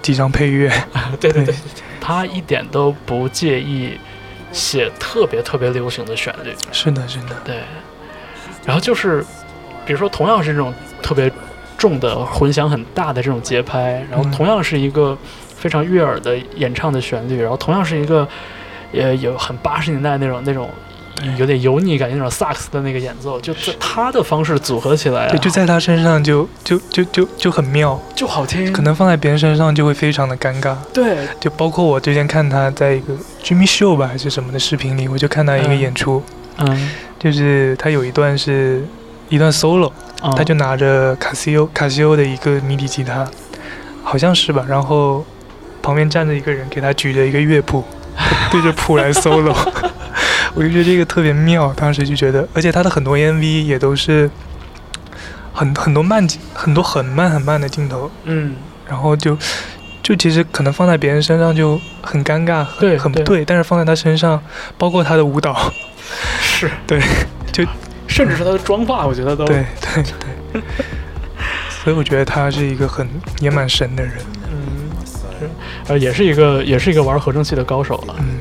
几张配乐，对对对，他一点都不介意写特别特别流行的旋律，是的，是的，对。然后就是比如说同样是这种特别重的混响很大的这种节拍，然后同样是一个非常悦耳的演唱的旋律，然后同样是一个有很80年代那种有点油腻感那种萨克斯的那个演奏，就他的方式组合起来，对，就在他身上就很妙，就好听，可能放在别人身上就会非常的尴尬。对，就包括我之前看他在一个 Jimmy Show 吧还是什么的视频里，我就看他一个演出，嗯，就是他有一段 solo。他就拿着卡西欧的一个迷笛吉他，好像是吧，然后旁边站着一个人给他举着一个乐谱，对着谱来 solo。 我就觉得这个特别妙，当时就觉得，而且他的很多 MV 也都是很多很慢的镜头，嗯，然后就其实可能放在别人身上就很尴尬，对，很不对，但是放在他身上，包括他的舞蹈，是，对，就甚至是他的妆发，我觉得都对对对，所以我觉得他是一个也蛮神的人，嗯，也是一个玩合成器的高手了。嗯，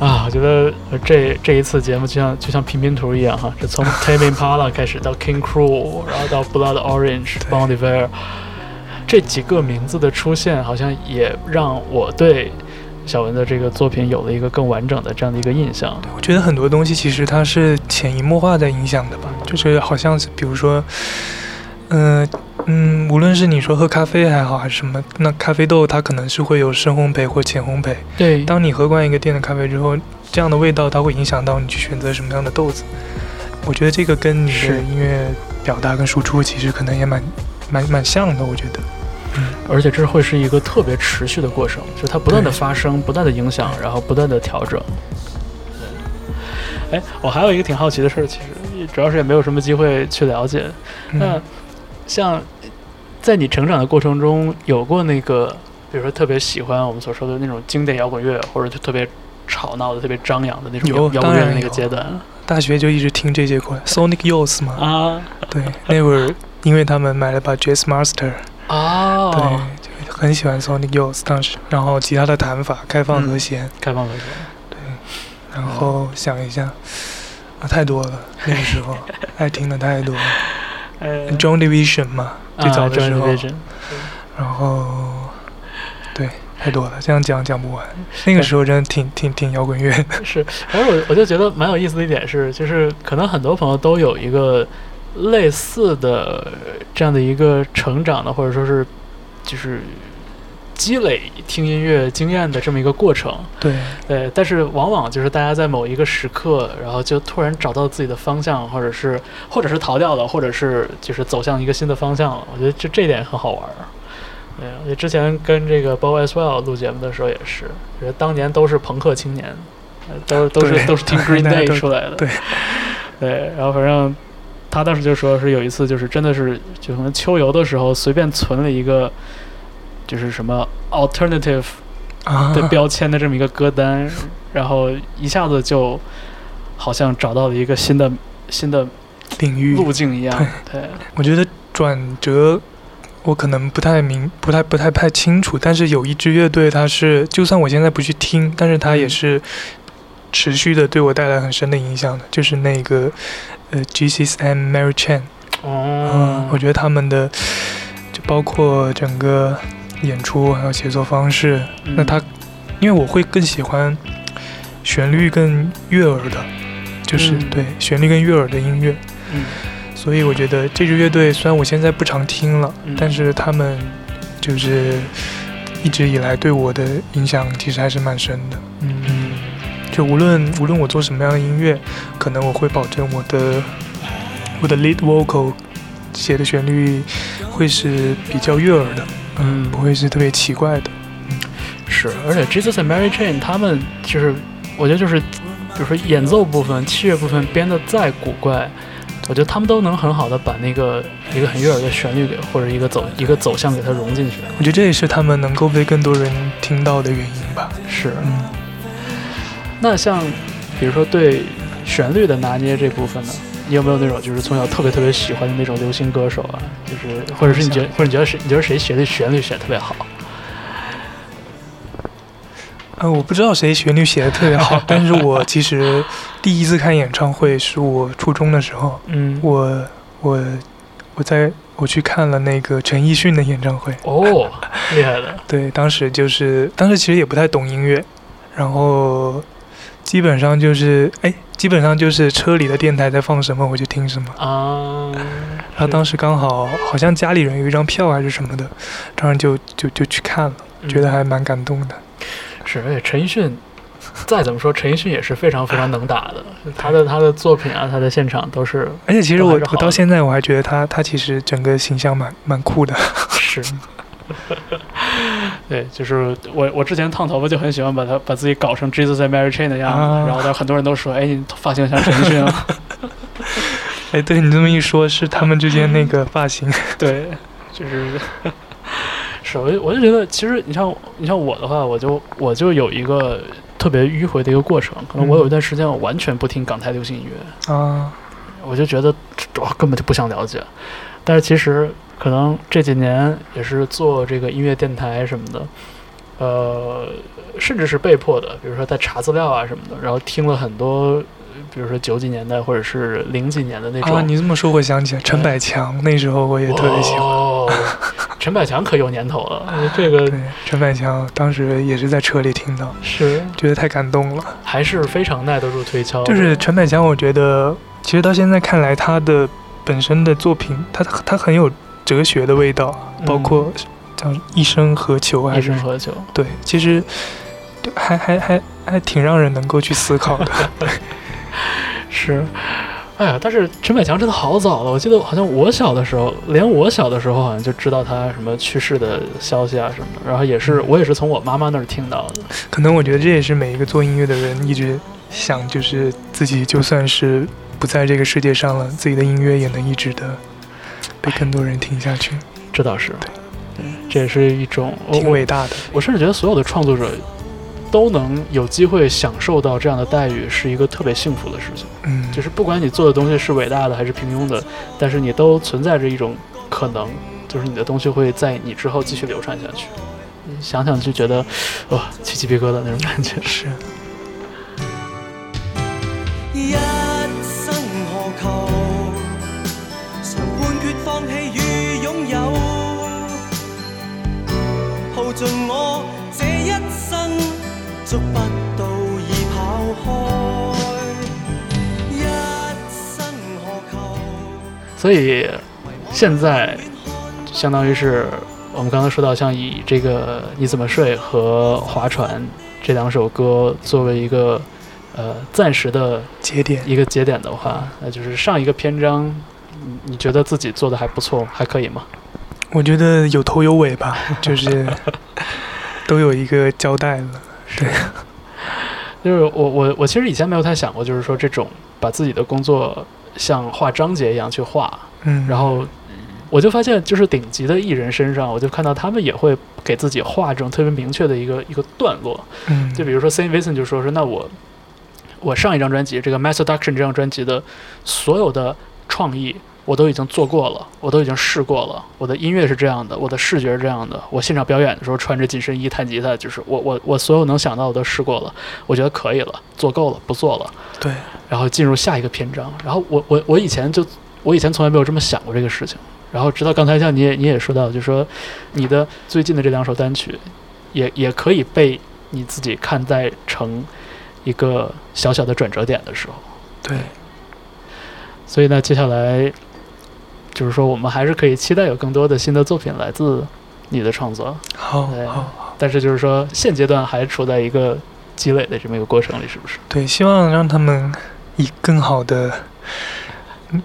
啊，我觉得这一次节目就像拼拼图一样哈，这从 Tame Impala 开始到 King Cruel， 然后到 Blood Orange、Bon Iver， 这几个名字的出现，好像也让我对小文的这个作品有了一个更完整的这样的一个印象。我觉得很多东西其实它是潜移默化在影响的吧，就是好像是比如说，无论是你说喝咖啡还好还是什么，那咖啡豆它可能是会有深烘焙或浅烘焙。对，当你喝惯一个店的咖啡之后，这样的味道它会影响到你去选择什么样的豆子。我觉得这个跟你的音乐表达跟输出其实可能也蛮像的，我觉得。嗯，而且这会是一个特别持续的过程，就它不断的发生，不断的影响，然后不断的调整。哎，我还有一个挺好奇的事，其实主要是也没有什么机会去了解。那像在你成长的过程中，有过那个比如说特别喜欢我们所说的那种经典摇滚乐，或者特别吵闹的、特别张扬的那种摇滚乐的那个阶段？大学就一直听这些块 Sonic Youth 嘛。啊，对，那会儿因为他们买了把 Jazz Master。哦，对，就很喜欢 Sonic Youth 当时。然后吉他的弹法，开放和弦，开放和弦。对，然后想一下，太多了，那个时候爱听的太多了。Joy Division 嘛，最早的时候。然后。对，太多了，这样讲不完。那个时候真的挺摇滚乐的。是，而我就觉得蛮有意思的一点是，就是可能很多朋友都有一个类似的这样的一个成长的，或者说是就是积累听音乐经验的这么一个过程。对，但是往往就是大家在某一个时刻，然后就突然找到自己的方向，或者是逃掉了，或者是就是走向一个新的方向了。我觉得这点很好玩。对，我之前跟这个 Bob Aswell 录节目的时候也是，就是当年都是朋克青年，都是听 Green Day 出来的。对，然后反正他当时就说是有一次就是真的是就可能秋游的时候随便存了一个就是什么 alternative 的标签的这么一个歌单，然后一下子就好像找到了一个新的领域路径一样。对，我觉得转折。我可能不太清楚，但是有一支乐队，它是就算我现在不去听，但是它也是持续的对我带来很深的影响的，就是那个Jesus and Mary Chain。我觉得他们的就包括整个演出还有写作方式，那它因为我会更喜欢旋律更悦耳的，就是对旋律更悦耳的音乐。所以我觉得这支乐队虽然我现在不常听了，但是他们就是一直以来对我的影响其实还是蛮深的。就无论我做什么样的音乐，可能我会保证我的 lead vocal 写的旋律会是比较悦耳的，不会是特别奇怪的。是，而且 Jesus and Mary Chain 他们就是我觉得就是比如说演奏部分、器乐部分编得再古怪。我觉得他们都能很好的把那个一个很悦耳的旋律给或者一个走向给它融进去。我觉得这也是他们能够被更多人听到的原因吧。是。那像比如说对旋律的拿捏这部分呢，你有没有那种就是从小特别特别喜欢的那种流行歌手啊？就是或者是你觉得谁学的旋律写得特别好？我不知道谁旋律写得特别好，但是我其实第一次看演唱会是我初中的时候，我去看了那个陈奕迅的演唱会。哦，厉害了！对，当时其实也不太懂音乐，然后基本上就是车里的电台在放什么我就听什么啊。然后当时刚好像家里人有一张票还是什么的，当然就去看了，觉得还蛮感动的。是，而且陈奕迅，再怎么说，陈奕迅也是非常非常能打的。他的作品啊，他的现场都是。而且其实我到现在我还觉得他其实整个形象蛮酷的。是。对，就是我之前烫头发就很喜欢把自己搞成 Jesus and Mary Chain 的样子，然后很多人都说：“哎，你发型像陈奕迅啊。”哎，对你这么一说，是他们之间那个发型。对，就是。是，我就觉得，其实你像我的话，我就有一个特别迂回的一个过程。可能我有一段时间我完全不听港台流行音乐啊，我就觉得我根本就不想了解。但是其实可能这几年也是做这个音乐电台什么的，甚至是被迫的，比如说在查资料啊什么的，然后听了很多。比如说90年代或者是00几年的那种啊，你这么说我想起来陈百强，那时候我也特别喜欢。陈百强可有年头了，这个陈百强当时也是在车里听到，是觉得太感动了，还是非常耐得住推敲。就是陈百强，我觉得其实到现在看来，他的本身的作品，他很有哲学的味道，包括叫《一生何求》还是《一生何求》？对，其实还挺让人能够去思考的。是，哎呀，但是陈百强真的好早了，我记得好像我小的时候好像就知道他什么去世的消息啊什么的，然后也是我也是从我妈妈那儿听到的。可能我觉得这也是每一个做音乐的人一直想就是自己就算是不在这个世界上了，自己的音乐也能一直的被更多人听下去。这倒是，对，这也是一种挺伟大的。我甚至觉得所有的创作者都能有机会享受到这样的待遇，是一个特别幸福的事情。嗯，就是不管你做的东西是伟大的还是平庸的，但是你都存在着一种可能，就是你的东西会在你之后继续流传下去。想想就觉得哇，起鸡皮疙瘩那种感觉。是。一生何求？常判决放弃与拥有，耗尽我这一生，捉不到已跑开。一生何求？所以现在相当于是。我们刚刚说到，像以这个你怎么睡和划船这两首歌作为一个暂时的节点，一个节点的话，那就是上一个篇章，你觉得自己做的还不错，还可以吗？我觉得有头有尾吧，就是都有一个交代了。是，就是我其实以前没有太想过，就是说这种把自己的工作像画章节一样去画，嗯，然后。我就发现，就是顶级的艺人身上，我就看到他们也会给自己画这种特别明确的一个段落。嗯，就比如说 St. Vincent 就说那我上一张专辑这个 Mass Seduction 这张专辑的所有的创意我都已经做过了，我都已经试过了，我的音乐是这样的，我的视觉是这样的，我现场表演的时候穿着紧身衣弹吉他，就是我所有能想到我都试过了，我觉得可以了，做够了，不做了。对，然后进入下一个篇章。然后我以前从来没有这么想过这个事情。然后直到刚才像你也说到，就是说你的最近的这两首单曲也可以被你自己看待成一个小小的转折点的时候。对，所以呢接下来就是说我们还是可以期待有更多的新的作品来自你的创作。好，但是就是说现阶段还处在一个积累的这么一个过程里，是不是？对，希望让他们以更好的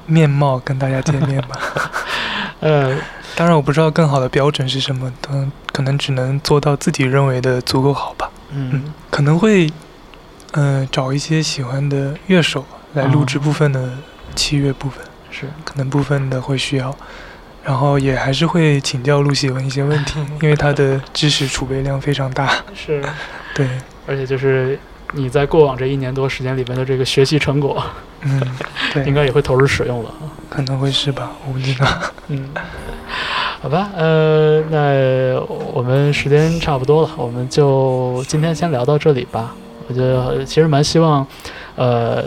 面貌跟大家见面吧。当然我不知道更好的标准是什么，可能只能做到自己认为的足够好吧。嗯，可能会找一些喜欢的乐手来录制部分的器乐部分，是可能部分的会需要，然后也还是会请教陆喜文一些问题，因为他的知识储备量非常大。是，对，而且就是你在过往这一年多时间里面的这个学习成果，嗯，对，应该也会投入使用了，可能会是吧，我不知道。嗯，好吧，那我们时间差不多了，我们就今天先聊到这里吧。我觉得其实蛮希望，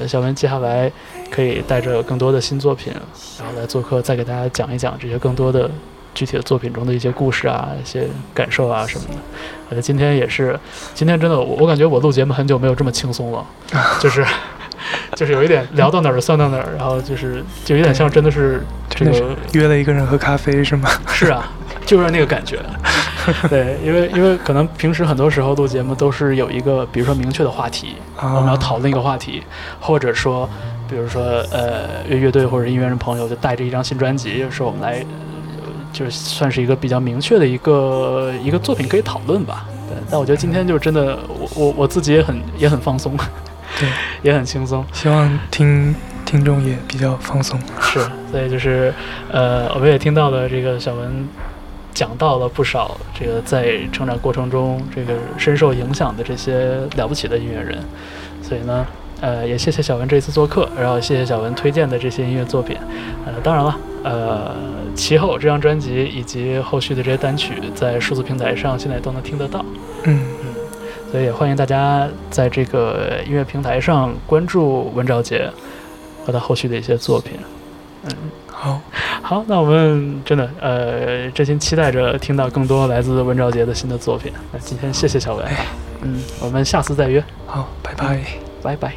小文接下来可以带着更多的新作品，然后来做客，再给大家讲一讲这些更多的具体的作品中的一些故事啊，一些感受啊什么的。我觉得今天也是，今天真的我感觉我录节目很久没有这么轻松了，就是有一点聊到哪儿算到哪儿，然后就有点像真的是这个约了一个人喝咖啡是吗？是啊，就是那个感觉。对，因为可能平时很多时候录节目都是有一个，比如说明确的话题，我们要讨论一个话题，或者说比如说乐队或者音乐人朋友就带着一张新专辑，说我们来。就算是一个比较明确的一个作品可以讨论吧。对，但我觉得今天就真的我自己也很放松，对，也很轻松，希望听众也比较放松。是，所以就是我们也听到了这个小文讲到了不少这个在成长过程中这个深受影响的这些了不起的音乐人，所以呢也谢谢小文这次做客，然后谢谢小文推荐的这些音乐作品。当然了，其后这张专辑以及后续的这些单曲在数字平台上现在都能听得到。嗯，所以也欢迎大家在这个音乐平台上关注文兆杰和他后续的一些作品。嗯，好，那我们真的真心期待着听到更多来自文兆杰的新的作品。那今天谢谢小文，我们下次再约。好，拜拜。